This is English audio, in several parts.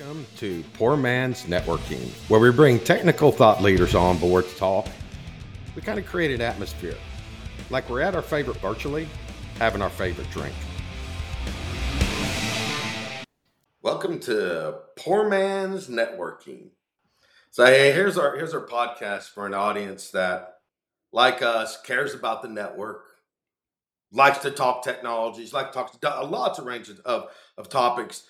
Welcome to Poor Man's Networking, where we bring technical thought leaders on board to talk. We kind of create an atmosphere, like we're at our favorite virtually, having our favorite drink. Welcome to Poor Man's Networking. So hey, here's our podcast for an audience that, like us, cares about the network, likes to talk technologies, likes to talk lots of ranges of topics.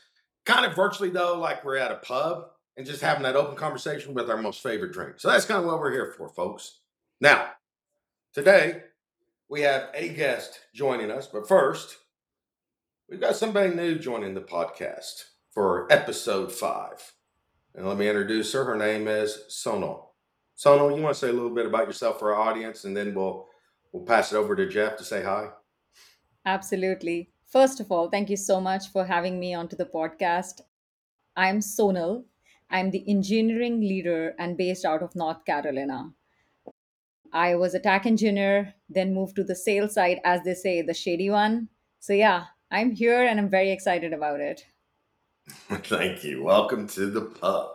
Kind of virtually, though, like we're at a pub and just having that open conversation with our most favorite drink. So that's kind of what we're here for, folks. Now, today, we have a guest joining us. But first, we've got somebody new joining the podcast for episode 5. And let me introduce her. Her name is Sonal. Sonal, you want to say a little bit about yourself for our audience, and then we'll pass it over to Jeff to say hi? Absolutely. First of all, thank you so much for having me onto the podcast. I'm Sonal. I'm the engineering leader and based out of North Carolina. I was a tech engineer, then moved to the sales side, as they say, the shady one. So yeah, I'm here and I'm very excited about it. Thank you. Welcome to the pub.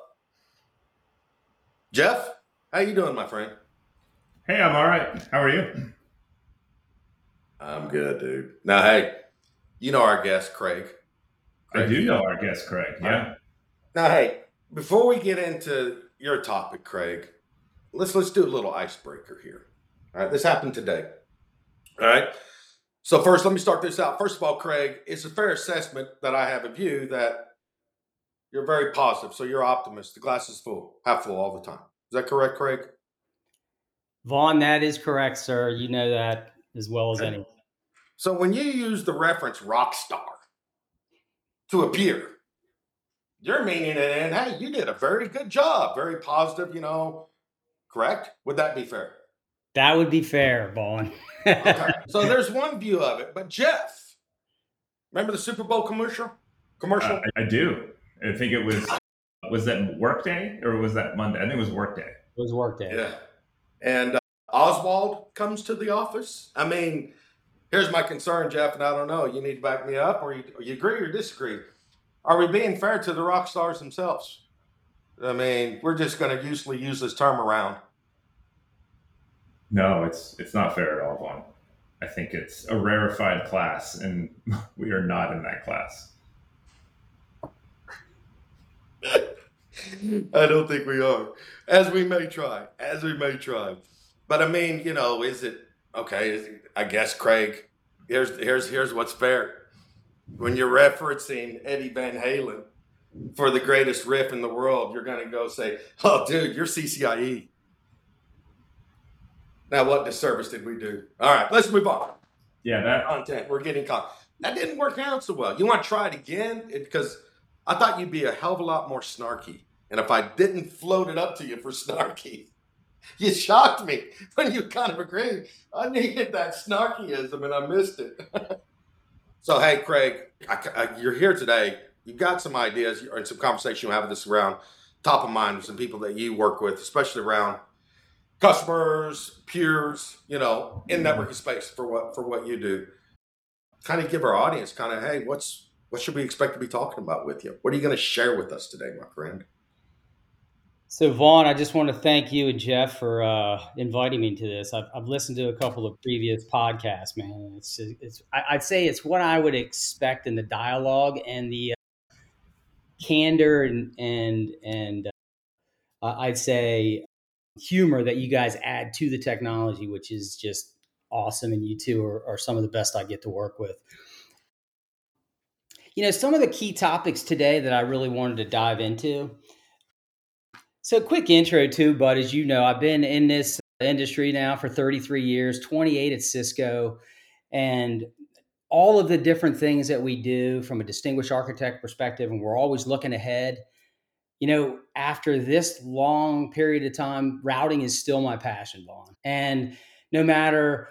Jeff, how you doing, my friend? Hey, I'm all right. How are you? I'm good, dude. Now, hey. You know our guest, Craig. I do know our guest, Craig, yeah. Now, hey, before we get into your topic, Craig, let's do a little icebreaker here. All right, this happened today. All right, so first, let me start this out. First of all, Craig, it's a fair assessment that I have of you that you're very positive, so you're an optimist. The glass is full, half full all the time. Is that correct, Craig? Vaughn, that is correct, sir. You know that as well as anyone. So when you use the reference rock star to appear, you're meaning it, and hey, you did a very good job, very positive, you know, correct? Would that be fair? That would be fair, Vaughn. Okay. So there's one view of it, but Jeff, remember the Super Bowl commercial? I do. I think it was that Workday or was that Monday? I think it was Workday. It was Workday. Yeah. And Oswald comes to the office. I mean, here's my concern, Jeff, and I don't know. You need to back me up, or you agree or disagree. Are we being fair to the rock stars themselves? I mean, we're just going to usually use this term around. No, it's not fair at all, Vaughn. I think it's a rarefied class, and we are not in that class. I don't think we are. As we may try. But, I mean, you know, is it? Okay, I guess, Craig, here's what's fair. When you're referencing Eddie Van Halen for the greatest riff in the world, you're going to go say, oh, dude, you're CCIE. Now, what disservice did we do? All right, let's move on. Yeah, that content, we're getting caught. That didn't work out so well. You want to try it again? Because I thought you'd be a hell of a lot more snarky. And if I didn't float it up to you for snarky, you shocked me when you kind of agreed. I needed that snarkyism and I missed it. So, hey, Craig, you're here today. You've got some ideas or some conversation you have with this around top of mind with some people that you work with, especially around customers, peers, you know, in networking space for what you do. Kind of give our audience kind of, hey, what should we expect to be talking about with you? What are you going to share with us today, my friend? So Vaughn, I just want to thank you and Jeff for inviting me to this. I've listened to a couple of previous podcasts, man. I'd say it's what I would expect in the dialogue and the candor and I'd say humor that you guys add to the technology, which is just awesome. And you two are some of the best I get to work with. You know, some of the key topics today that I really wanted to dive into. So quick intro too, but as you know, I've been in this industry now for 33 years, 28 at Cisco, and all of the different things that we do from a distinguished architect perspective, and we're always looking ahead. You know, after this long period of time, routing is still my passion, Vaughn. And no matter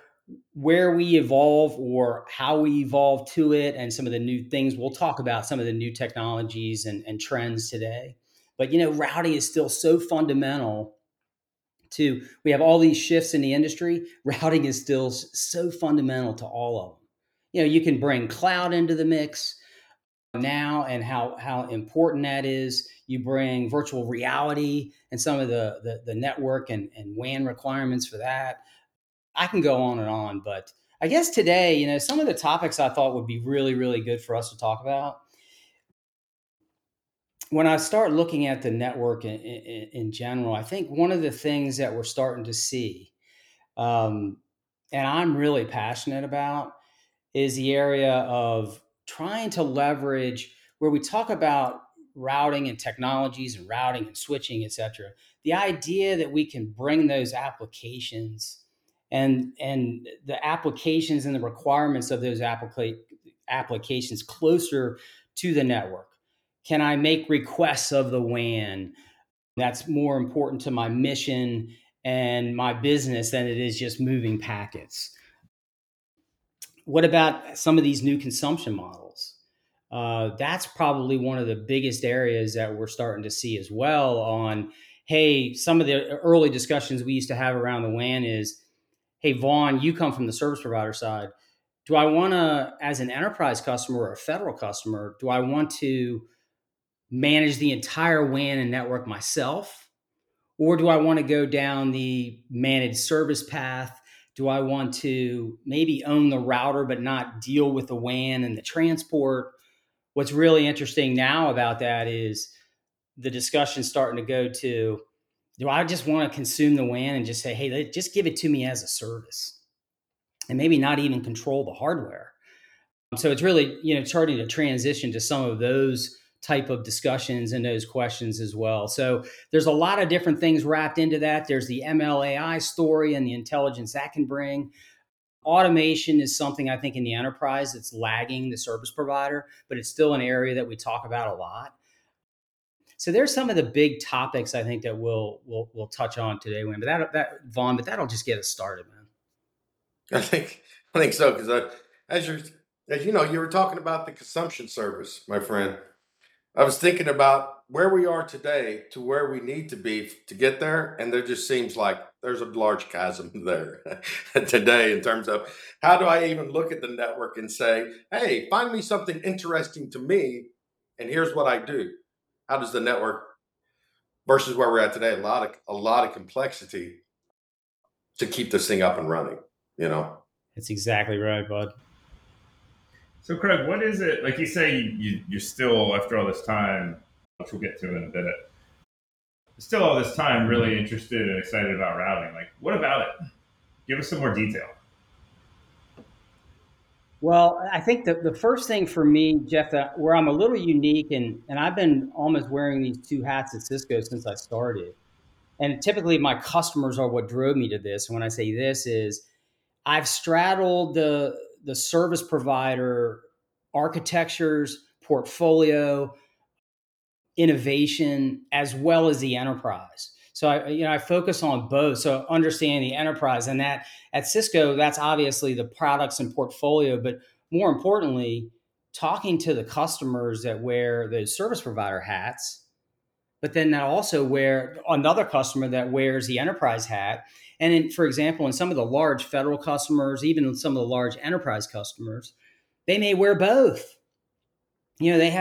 where we evolve or how we evolve to it and some of the new things, we'll talk about some of the new technologies and trends today. But, you know, routing is still so fundamental to, we have all these shifts in the industry. Routing is still so fundamental to all of them. You know, you can bring cloud into the mix. now and how important that is. You bring virtual reality and some of the network and WAN requirements for that. I can go on and on, but I guess today, you know, some of the topics I thought would be really, really good for us to talk about. When I start looking at the network in general, I think one of the things that we're starting to see, and I'm really passionate about, is the area of trying to leverage where we talk about routing and technologies and routing and switching, et cetera. The idea that we can bring those applications and the applications and the requirements of those applications closer to the network. Can I make requests of the WAN? That's more important to my mission and my business than it is just moving packets. What about some of these new consumption models? That's probably one of the biggest areas that we're starting to see as well on, hey, some of the early discussions we used to have around the WAN is, hey, Vaughn, you come from the service provider side. Do I want to, as an enterprise customer or a federal customer, do I want to manage the entire WAN and network myself? Or do I want to go down the managed service path? Do I want to maybe own the router, but not deal with the WAN and the transport? What's really interesting now about that is the discussion starting to go to, do I just want to consume the WAN and just say, hey, just give it to me as a service and maybe not even control the hardware? So it's really, you know, starting to transition to some of those type of discussions and those questions as well. So there's a lot of different things wrapped into that. There's the MLAI story and the intelligence that can bring. Automation is something I think in the enterprise that's lagging the service provider, but it's still an area that we talk about a lot. So there's some of the big topics I think that we'll touch on today, Wayne. But that'll just get us started, man. I think so, because as you know, you were talking about the consumption service, my friend. I was thinking about where we are today to where we need to be to get there. And there just seems like there's a large chasm there today in terms of how do I even look at the network and say, hey, find me something interesting to me. And here's what I do. How does the network versus where we're at today? A lot of complexity to keep this thing up and running, you know? That's exactly right, bud. So, Craig, what is it, like you say, you're still, after all this time, which we'll get to in a bit, still all this time really interested and excited about routing. Like, what about it? Give us some more detail. Well, I think the first thing for me, Jeff, where I'm a little unique, and I've been almost wearing these two hats at Cisco since I started, and typically my customers are what drove me to this. And when I say this is, I've straddled the service provider architectures, portfolio, innovation, as well as the enterprise. So I focus on both. So understanding the enterprise, and that at Cisco, that's obviously the products and portfolio, but more importantly, talking to the customers that wear those service provider hats, but then that also wear another customer that wears the enterprise hat. And in, for example, in some of the large federal customers, even some of the large enterprise customers, they may wear both. You know, they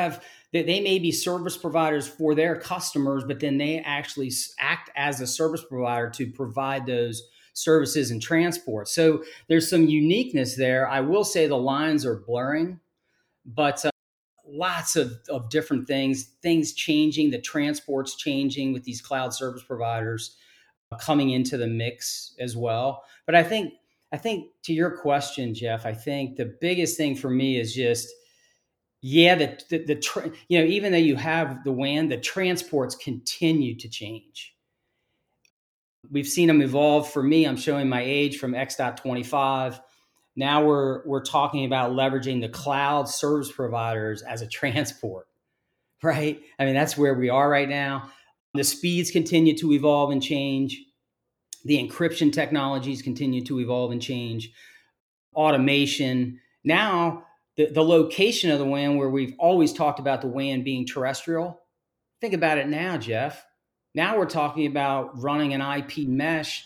may be service providers for their customers, but then they actually act as a service provider to provide those services and transport. So there's some uniqueness there. I will say the lines are blurring, but lots of different things changing, the transport's changing with these cloud service providers coming into the mix as well. But I think to your question, Jeff, I think the biggest thing for me is just, you know, even though you have the WAN, the transports continue to change. We've seen them evolve. For me, I'm showing my age, from X.25. Now we're talking about leveraging the cloud service providers as a transport, right? I mean, that's where we are right now. The speeds continue to evolve and change. The encryption technologies continue to evolve and change. Automation. Now, the location of the WAN, where we've always talked about the WAN being terrestrial. Think about it now, Jeff. Now we're talking about running an IP mesh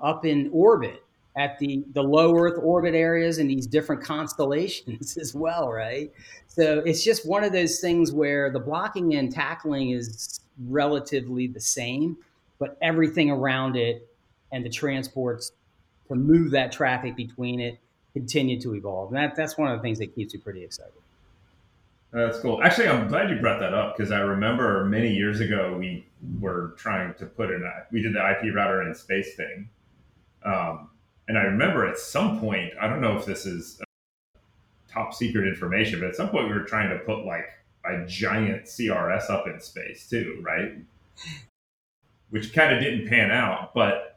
up in orbit at the low Earth orbit areas and these different constellations as well, right? So it's just one of those things where the blocking and tackling is relatively the same, but everything around it and the transports to move that traffic between it continue to evolve. And that's one of the things that keeps you pretty excited. That's cool. Actually, I'm glad you brought that up because I remember many years ago, we were trying to put in, we did the IP router in space thing. And I remember at some point, I don't know if this is top secret information, but at some point we were trying to put like a giant CRS up in space too, right? Which kind of didn't pan out, but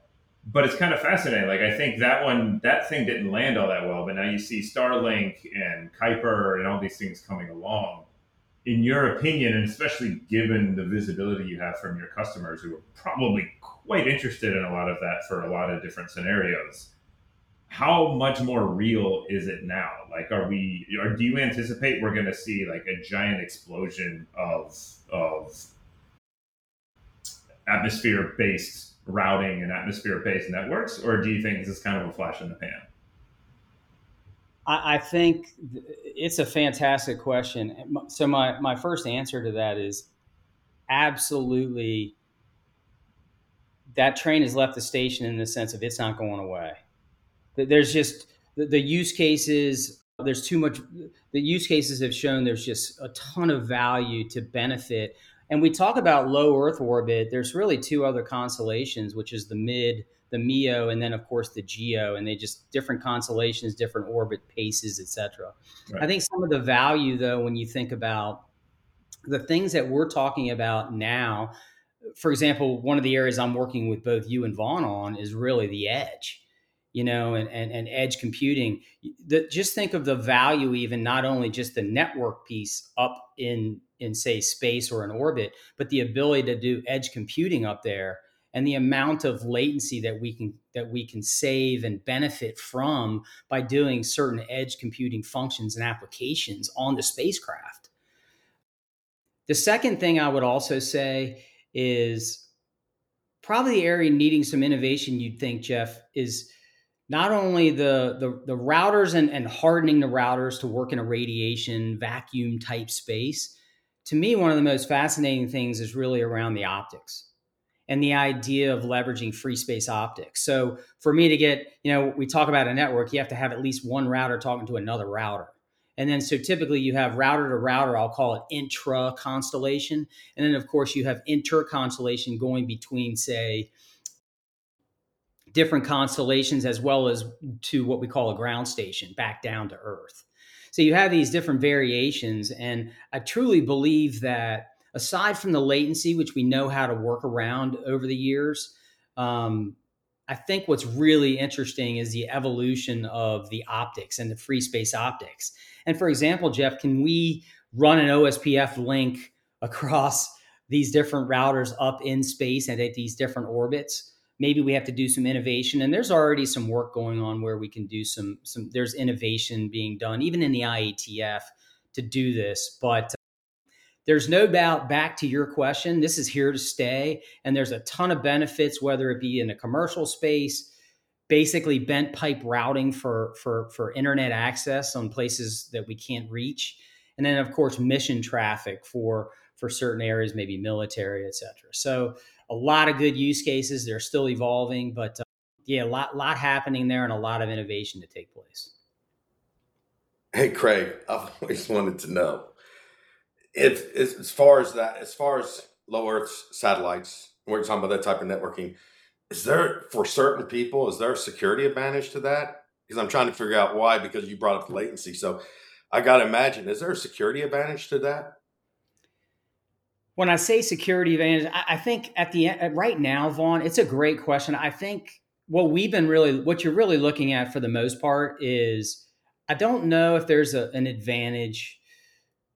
it's kind of fascinating. Like, I think that thing didn't land all that well, but now you see Starlink and Kuiper and all these things coming along. In your opinion, and especially given the visibility you have from your customers who are probably quite interested in a lot of that for a lot of different scenarios, how much more real is it now? Like, do you anticipate we're going to see like a giant explosion of atmosphere-based routing and atmosphere-based networks, or do you think this is kind of a flash in the pan? I think it's a fantastic question. So my first answer to that is absolutely that train has left the station in the sense of it's not going away. There's just the use cases, there's too much, the use cases have shown there's just a ton of value to benefit. And we talk about low Earth orbit, there's really two other constellations, which is the mid, the MEO, and then of course the GEO, and they just different constellations, different orbit paces, et cetera. Right. I think some of the value though, when you think about the things that we're talking about now, for example, one of the areas I'm working with both you and Vaughn on is really the edge, you know, and edge computing. Just think of the value, even not only just the network piece up in say space or in orbit, but the ability to do edge computing up there and the amount of latency that we can save and benefit from by doing certain edge computing functions and applications on the spacecraft. The second thing I would also say is probably the area needing some innovation, you'd think, Jeff, is not only the routers and hardening the routers to work in a radiation vacuum type space. To me, one of the most fascinating things is really around the optics and the idea of leveraging free space optics. So for me to get, you know, we talk about a network, you have to have at least one router talking to another router. And then so typically you have router to router, I'll call it intra-constellation. And then of course you have inter-constellation going between, say, different constellations as well as to what we call a ground station back down to Earth. So you have these different variations, and I truly believe that aside from the latency, which we know how to work around over the years, I think what's really interesting is the evolution of the optics and the free space optics. And for example, Jeff, can we run an OSPF link across these different routers up in space and at these different orbits? Maybe we have to do some innovation, and there's already some work going on where we can do some there's innovation being done, even in the IETF to do this, but there's no doubt, back to your question, this is here to stay. And there's a ton of benefits, whether it be in a commercial space, basically bent pipe routing for internet access on places that we can't reach. And then of course, mission traffic for certain areas, maybe military, et cetera. So a lot of good use cases. They're still evolving, but yeah, a lot happening there and a lot of innovation to take place. Hey, Craig, I've always wanted to know if as far as low Earth satellites, we're talking about that type of networking. Is there, for certain people, is there a security advantage to that? Because I'm trying to figure out why, because you brought up the latency. So I got to imagine, is there a security advantage to that? When I say security advantage, I think at the end, right now, Vaughn, it's a great question. I think what you're really looking at for the most part is, I don't know if there's an advantage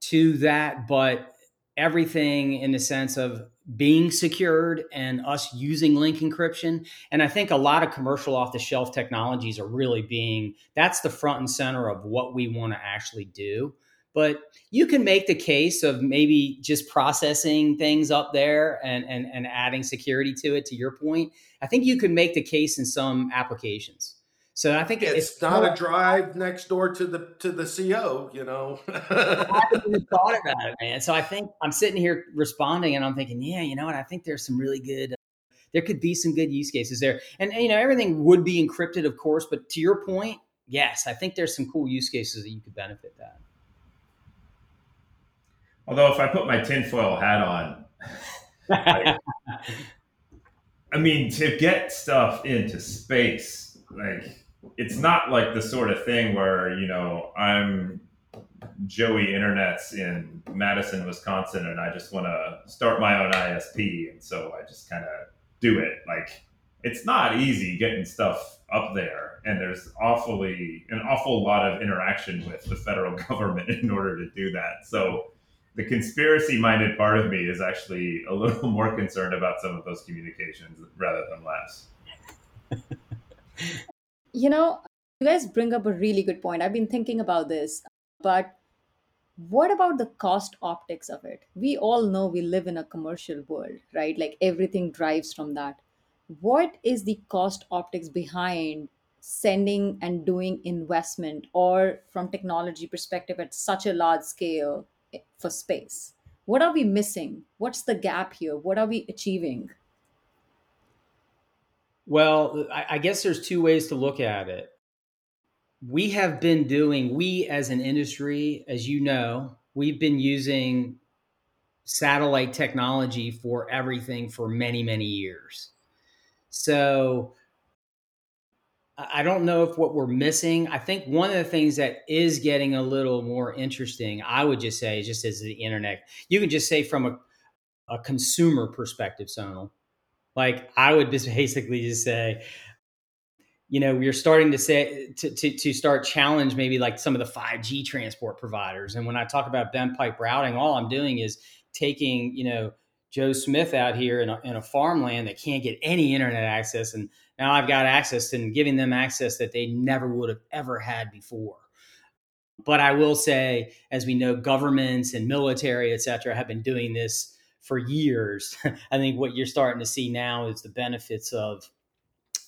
to that, but everything in the sense of being secured and us using link encryption. And I think a lot of commercial off-the-shelf technologies are really that's the front and center of what we want to actually do. But you can make the case of maybe just processing things up there and adding security to it, to your point. I think you can make the case in some applications. So I think it's not a drive next door to the CO, you know. I haven't even thought about it, man. So I think I'm sitting here responding and I'm thinking, yeah, you know what? I think there's some really good, there could be some good use cases there. And you know, everything would be encrypted, of course, but to your point, yes, I think there's some cool use cases that you could benefit that. Although if I put my tinfoil hat on, I mean, to get stuff into space, like, it's not like the sort of thing where, you know, I'm Joey Internet's in Madison, Wisconsin, and I just want to start my own ISP. And so I just kind of do it. Like, it's not easy getting stuff up there. And there's an awful lot of interaction with the federal government in order to do that. So the conspiracy-minded part of me is actually a little more concerned about some of those communications rather than less. You know, you guys bring up a really good point. I've been thinking about this, but what about the cost optics of it? We all know we live in a commercial world, right? Like everything drives from that. What is the cost optics behind sending and doing investment or from technology perspective at such a large scale for space? What are we missing? What's the gap here? What are we achieving? Well, I guess there's two ways to look at it. We as an industry, as you know, we've been using satellite technology for everything for many, many years. So I don't know if what we're missing. I think one of the things that is getting a little more interesting, I would just say, just as the internet, you can just say from a consumer perspective, Sonal, like I would just basically just say, you know, we're starting to say to start challenge maybe like some of the 5G transport providers. And when I talk about bent-pipe routing, all I'm doing is taking, you know, Joe Smith out here in a farmland that can't get any internet access. And now I've got access and giving them access that they never would have ever had before. But I will say, as we know, governments and military, et cetera, have been doing this for years. I think what you're starting to see now is the benefits of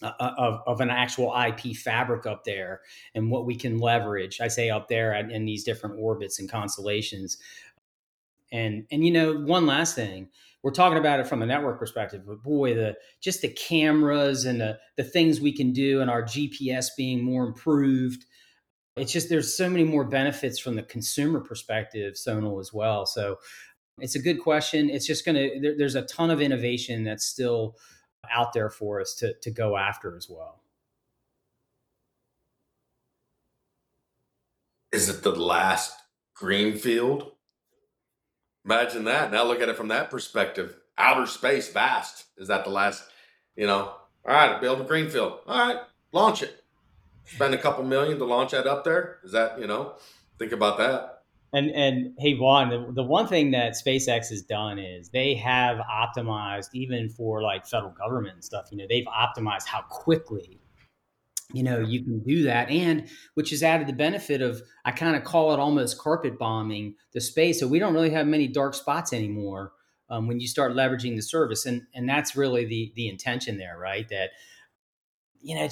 an actual IP fabric up there and what we can leverage. I say up there in these different orbits and constellations. And you know, one last thing, we're talking about it from a network perspective, but boy, the cameras and the things we can do and our GPS being more improved. It's just, there's so many more benefits from the consumer perspective, Sonal, as well. So it's a good question. It's just there's a ton of innovation that's still out there for us to go after as well. Is it the last greenfield? Imagine that. Now look at it from that perspective. Outer space, vast. Is that the last, you know, all right, build a greenfield. All right, launch it. Spend a couple million to launch that up there. Is that, you know, think about that. And hey, Vaughn, the one thing that SpaceX has done is they have optimized, even for like federal government and stuff, you know, they've optimized how quickly, you know, you can do that, and which has added the benefit of, I kind of call it almost carpet bombing the space. So we don't really have many dark spots anymore when you start leveraging the service. And that's really the intention there, right? That, you know,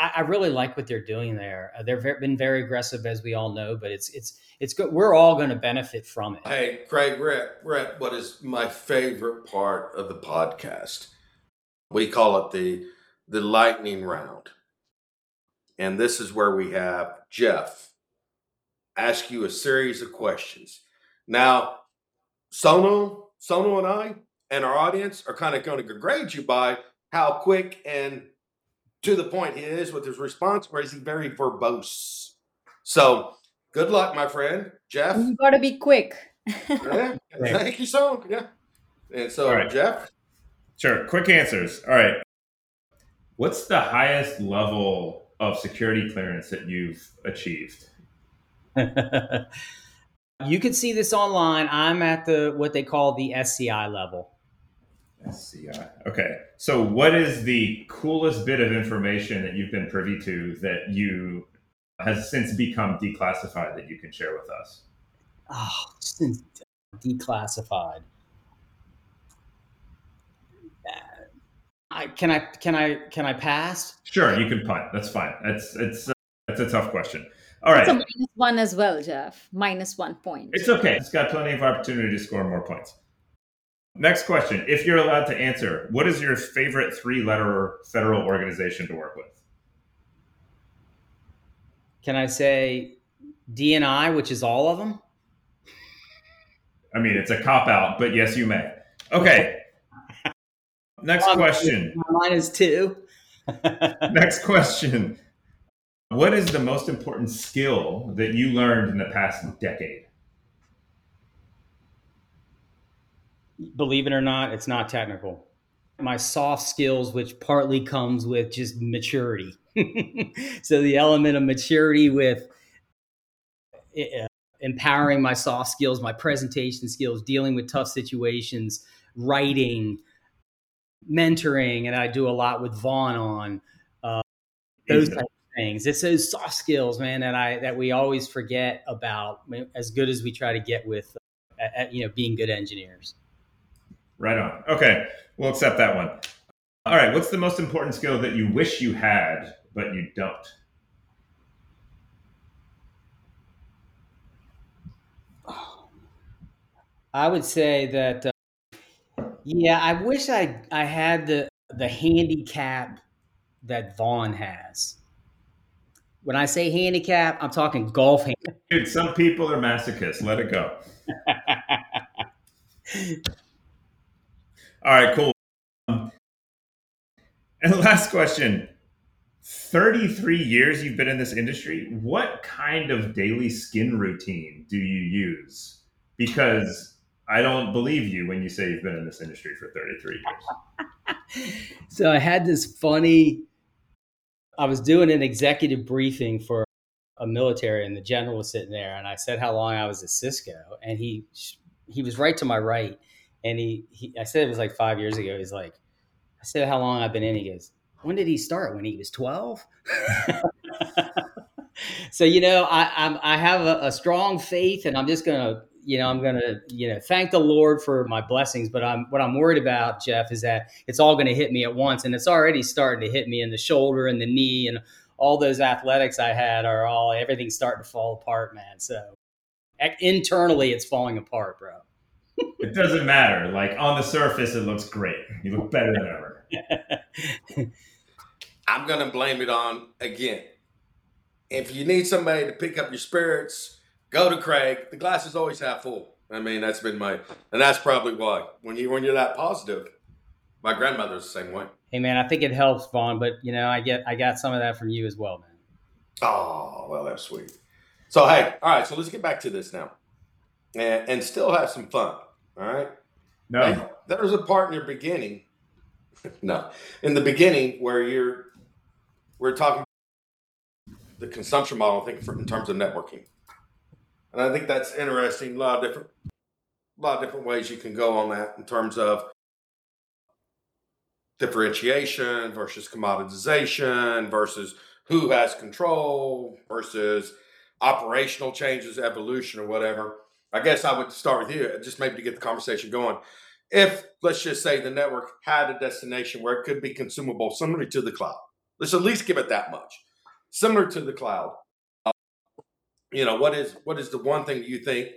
I really like what they're doing there. They've been very aggressive, as we all know, but it's good. We're all going to benefit from it. Hey, Craig, we're at what is my favorite part of the podcast. We call it the lightning round. And this is where we have Jeff ask you a series of questions. Now, Sonal and I and our audience are kind of going to grade you by how quick and to the point he is with his response, or is he very verbose? So good luck, my friend, Jeff. You got to be quick. Yeah. Thank you, Sonal. Yeah. And so, all right. Jeff. Sure. Quick answers. All right. What's the highest level of security clearance that you've achieved? You can see this online. I'm at what they call the SCI level. SCI. Okay. So what is the coolest bit of information that you've been privy to that you has since become declassified that you can share with us? Oh, since declassified. Can I pass? Sure, you can punt. That's fine. That's a tough question. All right. It's a -1 as well, Jeff. -1 point. It's okay. It's got plenty of opportunity to score more points. Next question. If you're allowed to answer, what is your favorite three-letter federal organization to work with? Can I say D&I, which is all of them? I mean, it's a cop-out, but yes, you may. Okay. Next question. Mine is 2. Next question. What is the most important skill that you learned in the past decade? Believe it or not, it's not technical. My soft skills, which partly comes with just maturity. So the element of maturity with empowering my soft skills, my presentation skills, dealing with tough situations, writing, mentoring, and I do a lot with Vaughn on those types of things. It's those soft skills, man, that we always forget about, as good as we try to get with being good engineers. Right on. Okay. We'll accept that one. All right. What's the most important skill that you wish you had, but you don't? I would say that, I wish I had the handicap that Vaughn has. When I say handicap, I'm talking golf handicap. Dude, some people are masochists. Let it go. All right, cool. And the last question, 33 years you've been in this industry, what kind of daily skin routine do you use? Because I don't believe you when you say you've been in this industry for 33 years. So I had this I was doing an executive briefing for a military, and the general was sitting there, and I said how long I was at Cisco, and he was right to my right. And I said it was like 5 years ago. He's like, I said how long I've been in. He goes, when did he start? When he was 12? So, I have a strong faith, and I'm just going to, thank the Lord for my blessings. But what I'm worried about, Jeff, is that it's all going to hit me at once. And it's already starting to hit me in the shoulder and the knee, and all those athletics I had everything's starting to fall apart, man. So internally it's falling apart, bro. It doesn't matter. Like, on the surface, it looks great. You look better than ever. I'm going to blame it on, again, if you need somebody to pick up your spirits, go to Craig. The glass is always half full. I mean, that's been and that's probably why. When you're that positive, my grandmother's the same way. Hey, man, I think it helps, Vaughn, but, I got some of that from you as well, man. Oh, well, that's sweet. So, hey, all right, so let's get back to this now. And still have some fun, all right? No. Like, there was a part in your beginning. No. In the beginning where we're talking the consumption model, I think, in terms of networking. And I think that's interesting. A lot of different ways you can go on that in terms of differentiation versus commoditization versus who has control versus operational changes, evolution, or whatever. I guess I would start with you, just maybe to get the conversation going. If, let's just say, the network had a destination where it could be consumable, similar to the cloud. Let's at least give it that much. Similar to the cloud, what is the one thing you think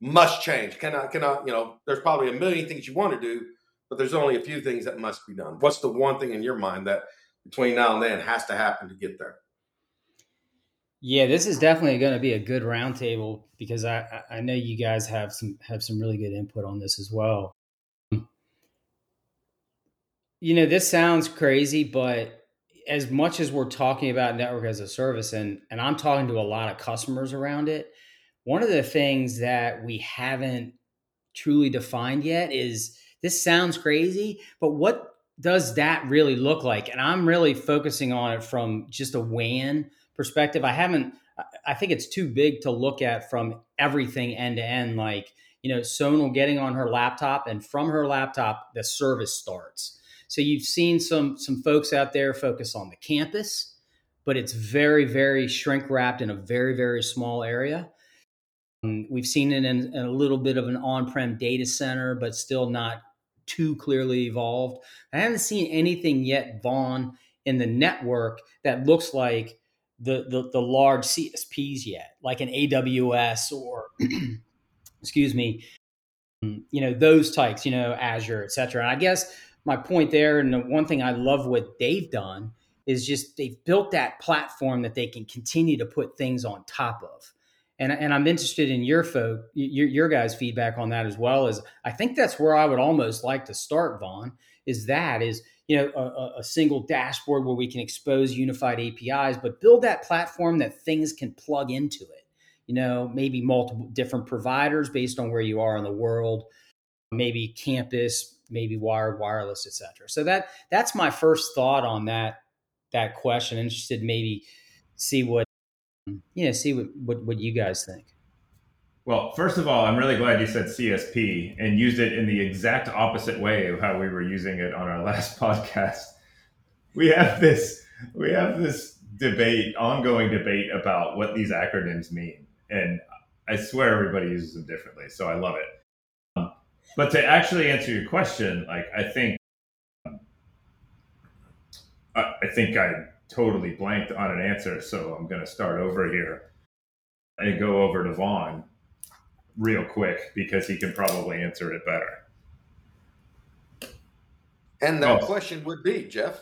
must change? There's probably a million things you want to do, but there's only a few things that must be done. What's the one thing in your mind that between now and then has to happen to get there? Yeah, this is definitely going to be a good roundtable because I know you guys have some really good input on this as well. This sounds crazy, but as much as we're talking about network as a service, and I'm talking to a lot of customers around it, one of the things that we haven't truly defined yet is, this sounds crazy, but what does that really look like? And I'm really focusing on it from just a WAN perspective. I think it's too big to look at from everything end to end, like, Sonal getting on her laptop, and from her laptop, the service starts. So you've seen some folks out there focus on the campus, but it's very, very shrink wrapped in a very, very small area. We've seen it in a little bit of an on-prem data center, but still not too clearly evolved. I haven't seen anything yet, Vaughn, in the network that looks like the large CSPs yet, like an AWS or, excuse me, you know, those types, you know, Azure, et cetera. And I guess my point there, and the one thing I love what they've done is just they've built that platform that they can continue to put things on top of. And I'm interested in your guys' feedback on that as well. As I think that's where I would almost like to start, Vaughn, is a single dashboard where we can expose unified APIs, but build that platform that things can plug into it. You know, maybe multiple different providers based on where you are in the world, maybe campus, maybe wired, wireless, et cetera. So that's my first thought on that question. Interested, maybe see what you guys think. Well, first of all, I'm really glad you said CSP and used it in the exact opposite way of how we were using it on our last podcast. We have this ongoing debate about what these acronyms mean. And I swear everybody uses them differently. So I love it. But to actually answer your question, like, I think I totally blanked on an answer. So I'm going to start over here and go over to Vaughn real quick because he can probably answer it better. And the question would be, Jeff.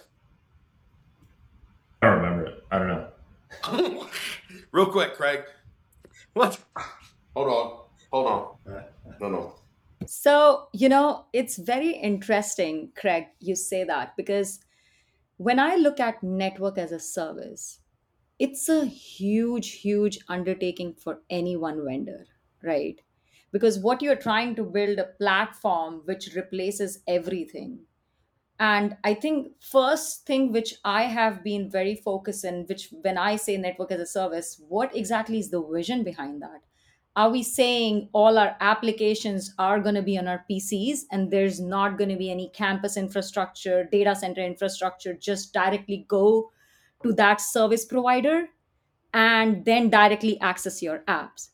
I don't remember it. I don't know. Real quick, Craig. What? Hold on. No. So, you know, it's very interesting, Craig, you say that, because when I look at network as a service, it's a huge, huge undertaking for any one vendor, right? Because what you're trying to build a platform which replaces everything. And I think first thing which I have been very focused in, which when I say network as a service, what exactly is the vision behind that? Are we saying all our applications are going to be on our PCs and there's not going to be any campus infrastructure, data center infrastructure, just directly go to that service provider and then directly access your apps?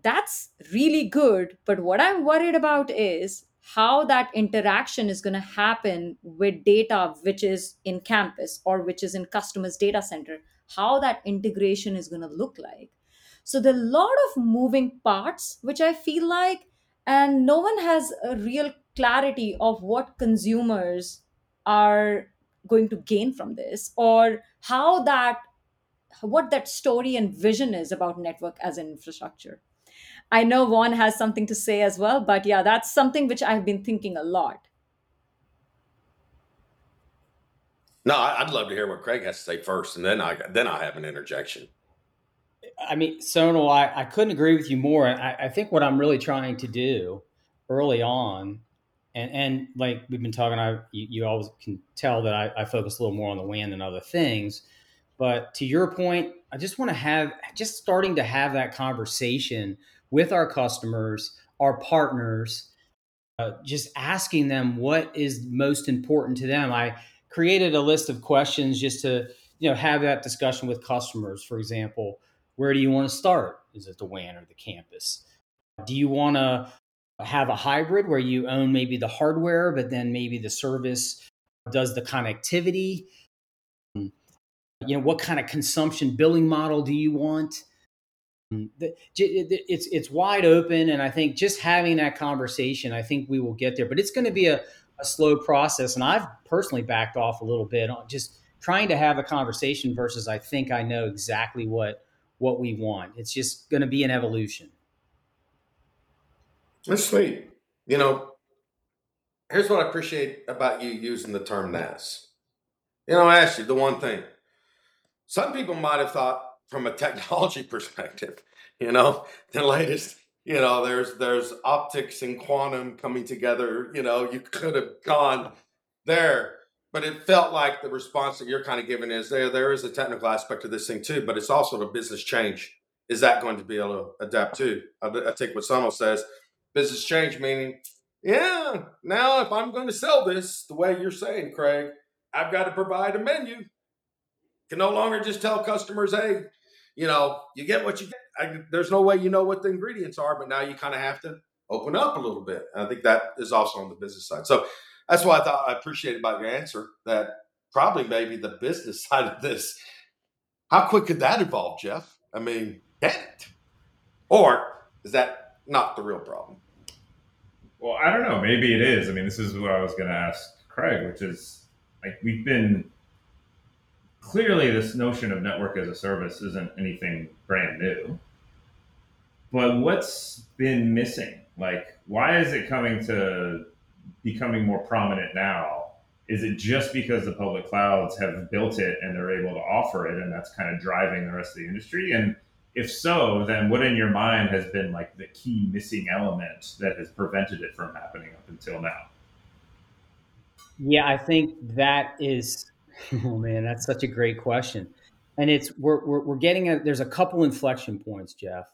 That's really good. But what I'm worried about is how that interaction is going to happen with data which is in campus or which is in customer's data center, how that integration is going to look like. So there are a lot of moving parts, which I feel like, and no one has a real clarity of what consumers are going to gain from this or how that, what that story and vision is about network as an infrastructure. I know Vaughn has something to say as well, but yeah, that's something which I've been thinking a lot. No, I'd love to hear what Craig has to say first, and then I have an interjection. I mean, Sonal, I couldn't agree with you more. I think what I'm really trying to do early on, and like we've been talking, you always can tell that I focus a little more on the WAN than other things. But to your point, I just want to have that conversation with our customers, our partners, just asking them what is most important to them. I created a list of questions just to, you know, have that discussion with customers. For example, where do you want to start? Is it the WAN or the campus? Do you want to have a hybrid where you own maybe the hardware, but then maybe the service does the connectivity? You know, what kind of consumption billing model do you want? It's wide open. And I think just having that conversation, I think we will get there. But it's going to be a slow process. And I've personally backed off a little bit on just trying to have a conversation versus I think I know exactly what we want. It's just going to be an evolution. That's sweet. You know, here's what I appreciate about you using the term NAS. You know, I asked you the one thing. Some people might have thought from a technology perspective, you know, the latest, you know, there's optics and quantum coming together, you know, you could have gone there, but it felt like the response that you're kind of giving is there is a technical aspect of this thing too, but it's also the business change. Is that going to be able to adapt too? I take what Sonal says, business change, meaning, yeah, now if I'm going to sell this the way you're saying, Craig, I've got to provide a menu. Can no longer just tell customers, hey, you know, you get what you get. There's no way you know what the ingredients are, but now you kind of have to open up a little bit. And I think that is also on the business side. So that's why I thought I appreciated about your answer that probably maybe the business side of this. How quick could that evolve, Jeff? I mean, can it? Or is that not the real problem? Well, I don't know. Maybe it is. I mean, this is what I was going to ask Craig, which is like we've been clearly this notion of network as a service isn't anything brand new. But what's been missing? Like, why is it coming to becoming more prominent now? Is it just because the public clouds have built it and they're able to offer it and that's kind of driving the rest of the industry? And if so, then what in your mind has been like the key missing element that has prevented it from happening up until now? Yeah, I think that is, oh man, that's such a great question. And it's, we're getting, there's a couple inflection points, Jeff,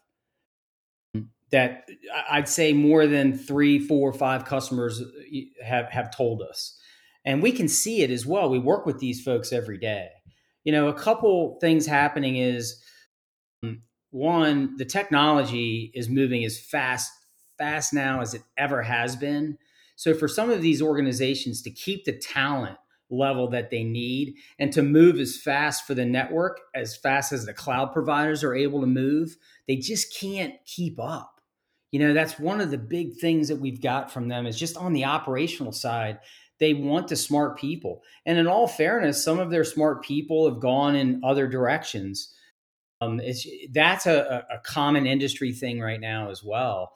that I'd say more than 3, 4, 5 customers have told us. And we can see it as well. We work with these folks every day. You know, a couple things happening is, one, the technology is moving as fast now as it ever has been. So for some of these organizations to keep the talent level that they need and to move as fast for the network, as fast as the cloud providers are able to move, they just can't keep up. You know, that's one of the big things that we've got from them is just on the operational side. They want the smart people. And in all fairness, some of their smart people have gone in other directions. That's a common industry thing right now as well.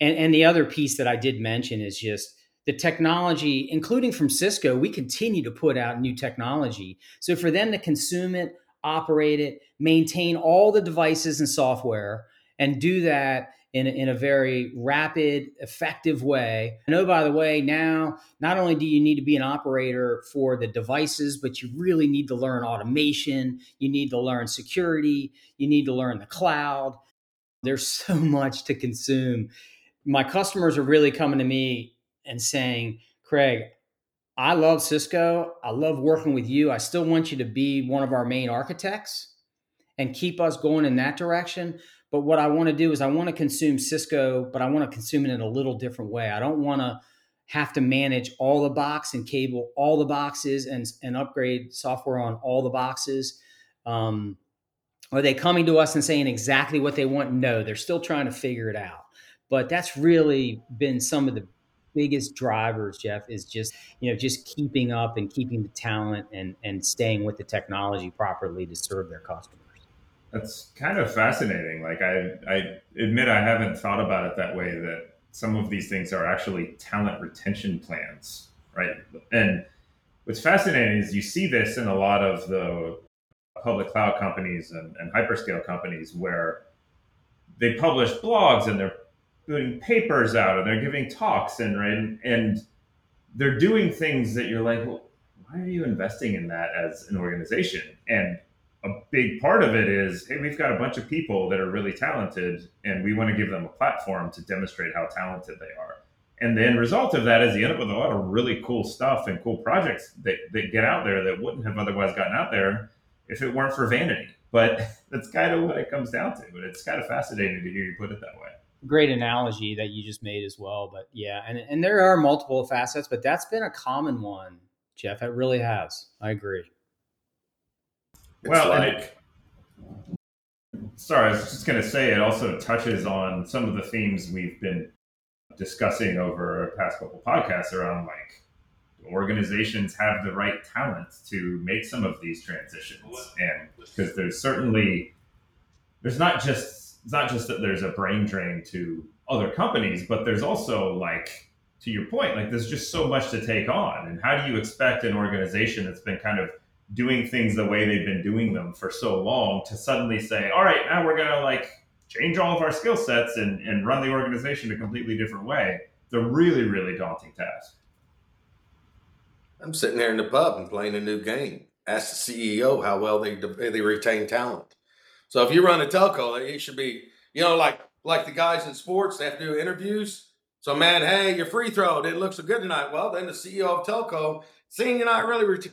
And the other piece that I did mention is just the technology, including from Cisco, we continue to put out new technology. So for them to consume it, operate it, maintain all the devices and software, and do that in a very rapid, effective way. And oh, by the way, now, not only do you need to be an operator for the devices, but you really need to learn automation. You need to learn security. You need to learn the cloud. There's so much to consume. My customers are really coming to me and saying, Craig, I love Cisco. I love working with you. I still want you to be one of our main architects and keep us going in that direction. But what I want to do is I want to consume Cisco, but I want to consume it in a little different way. I don't want to have to manage all the box and cable all the boxes and upgrade software on all the boxes. Are they coming to us and saying exactly what they want? No, they're still trying to figure it out. But that's really been some of the biggest drivers, Jeff, is just, you know, just keeping up and keeping the talent and staying with the technology properly to serve their customers. That's kind of fascinating. Like I admit I haven't thought about it that way, that some of these things are actually talent retention plans, right? And what's fascinating is you see this in a lot of the public cloud companies and hyperscale companies where they publish blogs and they're putting papers out and they're giving talks and right and they're doing things that you're like, well, why are you investing in that as an organization? And a big part of it is, hey, we've got a bunch of people that are really talented and we want to give them a platform to demonstrate how talented they are. And the end result of that is you end up with a lot of really cool stuff and cool projects that get out there that wouldn't have otherwise gotten out there if it weren't for vanity. But that's kind of what it comes down to. But it's kind of fascinating to hear you put it that way. Great analogy that you just made as well. But yeah, and there are multiple facets, but that's been a common one, Jeff. It really has. I agree. It's well, like... I was just going to say it also touches on some of the themes we've been discussing over the past couple podcasts around like organizations have the right talent to make some of these transitions, and because it's not just that there's a brain drain to other companies, but there's also like, to your point, like there's just so much to take on, and how do you expect an organization that's been kind of doing things the way they've been doing them for so long to suddenly say, all right, now we're going to like change all of our skill sets and run the organization a completely different way. It's a really, really daunting task. I'm sitting there in the pub and playing a new game. Ask the CEO how well they retain talent. So if you run a telco, it should be, you know, like the guys in sports, they have to do interviews. So man, hey, your free throw didn't look so good tonight. Well, then the CEO of telco, seeing you're not really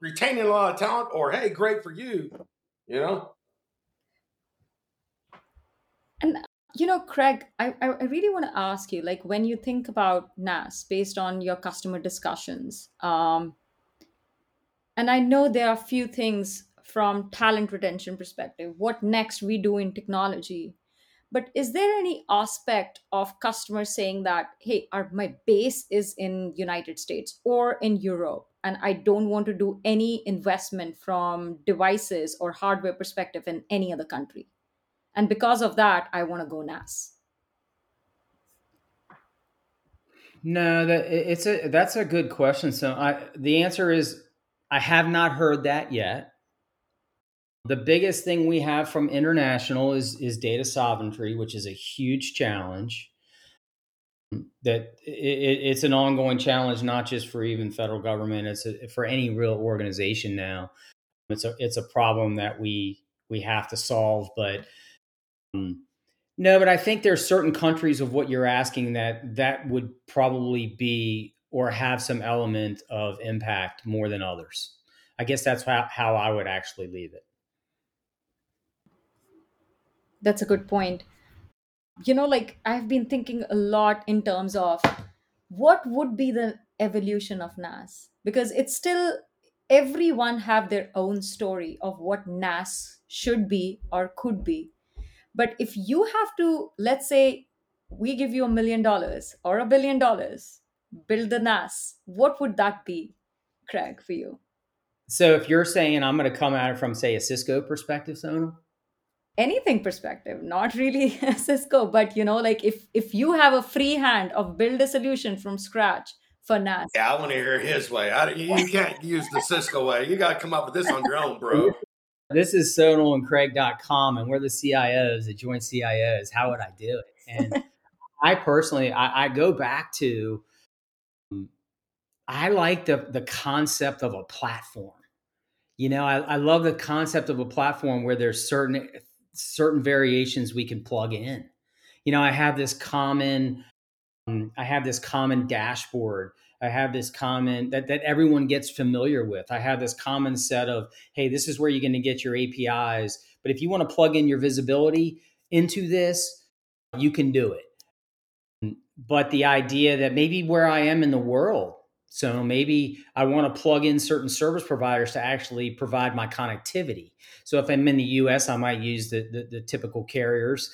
retaining a lot of talent, or hey, great for you, you know? And You know, Craig, I really want to ask you, like, when you think about NAS based on your customer discussions, and I know there are a few things from talent retention perspective, what next we do in technology, but is there any aspect of customers saying that, hey, my base is in United States or in Europe, and I don't want to do any investment from devices or hardware perspective in any other country? And because of that, I want to go NAS. No, that's a good question. So the answer is, I have not heard that yet. The biggest thing we have from international is data sovereignty, which is a huge challenge. That it's an ongoing challenge, not just for even federal government. It's for any real organization now. It's a problem that we have to solve, but. No, but I think there are certain countries of what you're asking that would probably be or have some element of impact more than others. I guess that's how I would actually leave it. That's a good point. You know, like, I've been thinking a lot in terms of what would be the evolution of NAS, because it's still everyone have their own story of what NAS should be or could be. But if you have to, let's say we give you $1 million or $1 billion, build the NAS, what would that be, Craig, for you? So if you're saying I'm going to come at it from, say, a Cisco perspective, Sonal? Anything perspective, not really Cisco, but, you know, like if you have a free hand of build a solution from scratch for NAS. Yeah, I want to hear his way. You can't use the Cisco way. You got to come up with this on your own, bro. This is sonalandcraig.com, and we're the CIOs, the joint CIOs. How would I do it? And I personally, I go back to, I like the concept of a platform. You know, I love the concept of a platform where there's certain variations we can plug in. You know, I have this common, dashboard. I have this common that everyone gets familiar with. I have this common set of, hey, this is where you're going to get your APIs. But if you want to plug in your visibility into this, you can do it. But the idea that maybe where I am in the world, so maybe I want to plug in certain service providers to actually provide my connectivity. So if I'm in the US, I might use the typical carriers.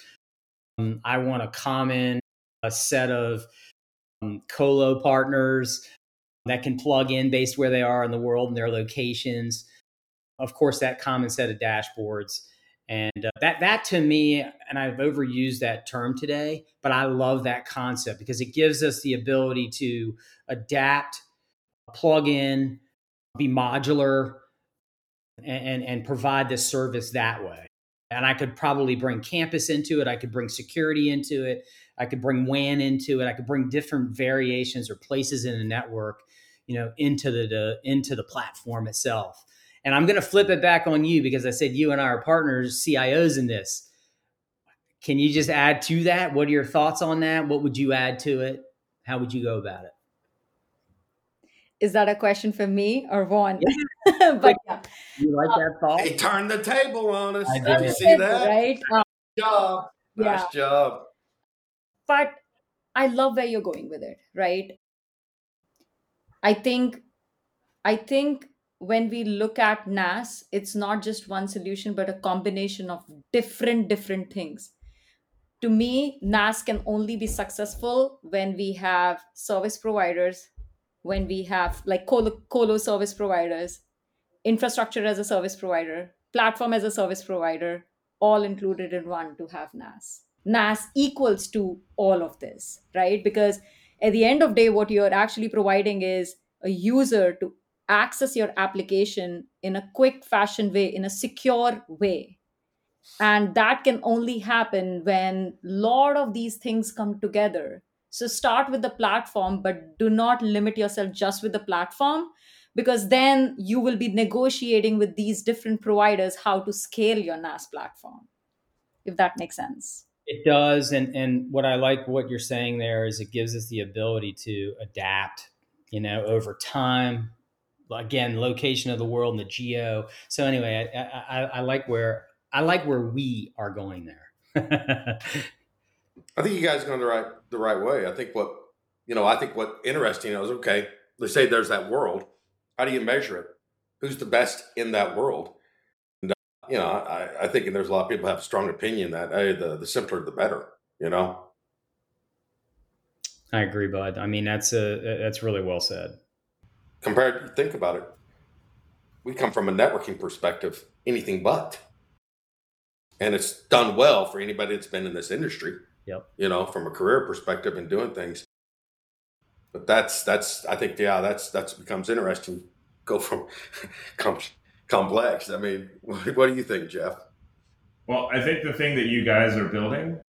I want a set of colo partners that can plug in based where they are in the world and their locations. Of course, that common set of dashboards. And that to me, and I've overused that term today, but I love that concept because it gives us the ability to adapt, plug in, be modular, and provide the service that way. And I could probably bring campus into it. I could bring security into it. I could bring WAN into it. I could bring different variations or places in the network, you know, into the platform itself. And I'm going to flip it back on you because I said you and I are partners, CIOs in this. Can you just add to that? What are your thoughts on that? What would you add to it? How would you go about it? Is that a question for me or Vaughn? Yeah. But yeah. You like that thought? They turned the table on us. Did you see that? Right? Job. Yeah. Nice job. But I love where you're going with it, right? I think when we look at NAS, it's not just one solution, but a combination of different things. To me, NAS can only be successful when we have service providers, when we have like colo service providers, infrastructure as a service provider, platform as a service provider, all included in one to have NAS. NAS equals to all of this, right? Because at the end of day, what you're actually providing is a user to access your application in a quick fashion way, in a secure way. And that can only happen when a lot of these things come together. So start with the platform, but do not limit yourself just with the platform, because then you will be negotiating with these different providers how to scale your NAS platform, if that makes sense. It does. And what I like what you're saying there is it gives us the ability to adapt, you know, over time. Again, location of the world and the geo. So anyway, I like where we are going there. I think you guys are going the right way. I think what interesting is, okay, let's say there's that world. How do you measure it? Who's the best in that world? And, I think, and there's a lot of people have strong opinion that the simpler, the better, I agree, bud. I mean, that's really well said. Think about it. We come from a networking perspective, anything but. And it's done well for anybody that's been in this industry, yep. From a career perspective and doing things. But I think that becomes interesting. Go from complex. I mean, what do you think, Jeff? Well, I think the thing that you guys are building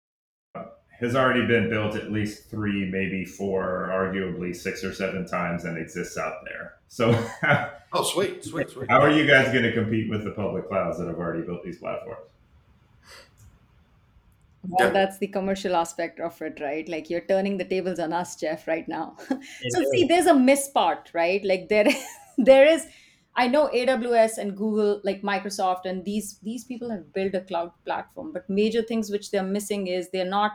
has already been built at least 3, maybe 4, arguably 6 or 7 times and exists out there. So, oh, sweet. How are you guys going to compete with the public clouds that have already built these platforms? Well, that's the commercial aspect of it, right? Like you're turning the tables on us, Jeff, right now. So see, there's a miss part, right? Like there is, I know AWS and Google, like Microsoft, and these people have built a cloud platform, but major things which they're missing is they're not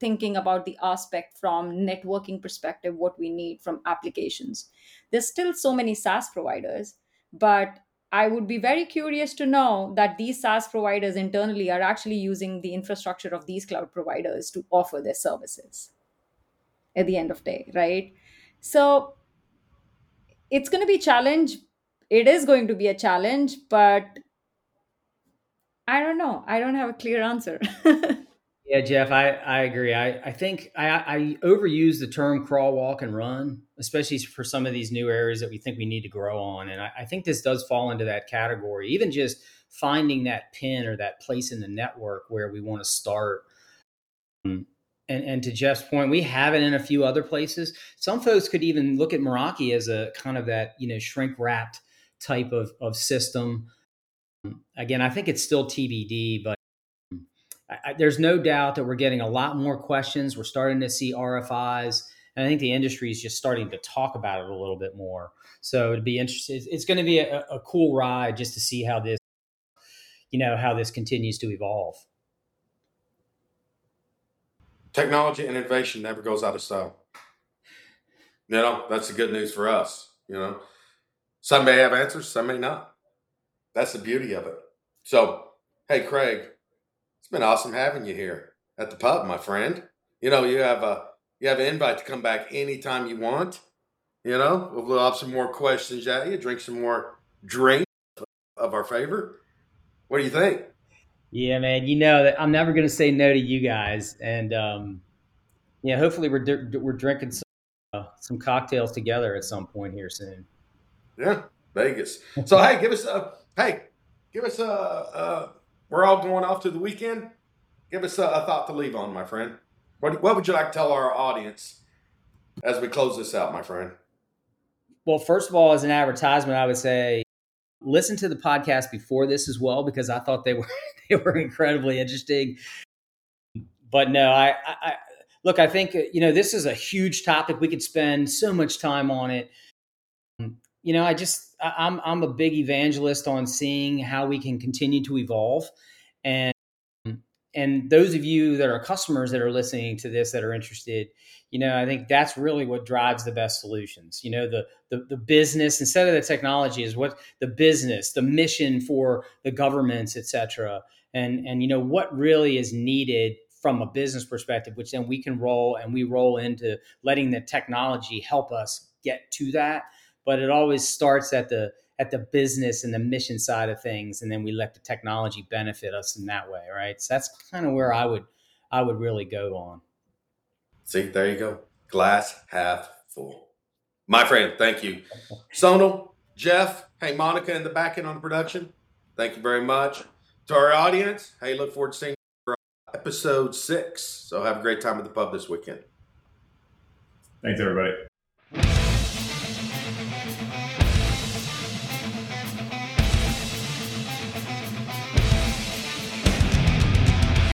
thinking about the aspect from networking perspective, what we need from applications. There's still so many SaaS providers, but I would be very curious to know that these SaaS providers internally are actually using the infrastructure of these cloud providers to offer their services at the end of day, right? So it's going to be a challenge. It is going to be a challenge, but I don't know. I don't have a clear answer. Yeah, Jeff, I agree. I think I overuse the term crawl, walk, and run, especially for some of these new areas that we think we need to grow on. And I think this does fall into that category, even just finding that pin or that place in the network where we want to start. And to Jeff's point, we have it in a few other places. Some folks could even look at Meraki as a kind of that, shrink-wrapped type of system. Again, I think it's still TBD, but there's no doubt that we're getting a lot more questions. We're starting to see RFIs, and I think the industry is just starting to talk about it a little bit more. So it'd be interesting. It's going to be a cool ride just to see how this, how this continues to evolve. Technology and innovation never goes out of style. That's the good news for us. Some may have answers, some may not. That's the beauty of it. So, hey, Craig. It's been awesome having you here at the pub, my friend. You have an invite to come back anytime you want. We'll have some more questions at you, drink some more drink of our favorite. What do you think? Yeah, man, that I'm never going to say no to you guys. And, hopefully we're drinking some cocktails together at some point here soon. Yeah, Vegas. So, hey, give us a we're all going off to the weekend. Give us a thought to leave on, my friend. What would you like to tell our audience as we close this out, my friend? Well, first of all, as an advertisement, I would say listen to the podcast before this as well, because I thought they were incredibly interesting. But no, I think, this is a huge topic. We could spend so much time on it. I'm a big evangelist on seeing how we can continue to evolve. And those of you that are customers that are listening to this, that are interested, I think that's really what drives the best solutions. The business instead of the technology is what the business, the mission for the governments, et cetera. And what really is needed from a business perspective, which then we can roll into letting the technology help us get to that. But it always starts at the business and the mission side of things, and then we let the technology benefit us in that way, right? So that's kind of where I would really go on. See, there you go. Glass half full. My friend, thank you. Sonal, Jeff, hey, Monica in the back end on the production, thank you very much. To our audience, hey, look forward to seeing you for episode 6. So have a great time at the pub this weekend. Thanks, everybody.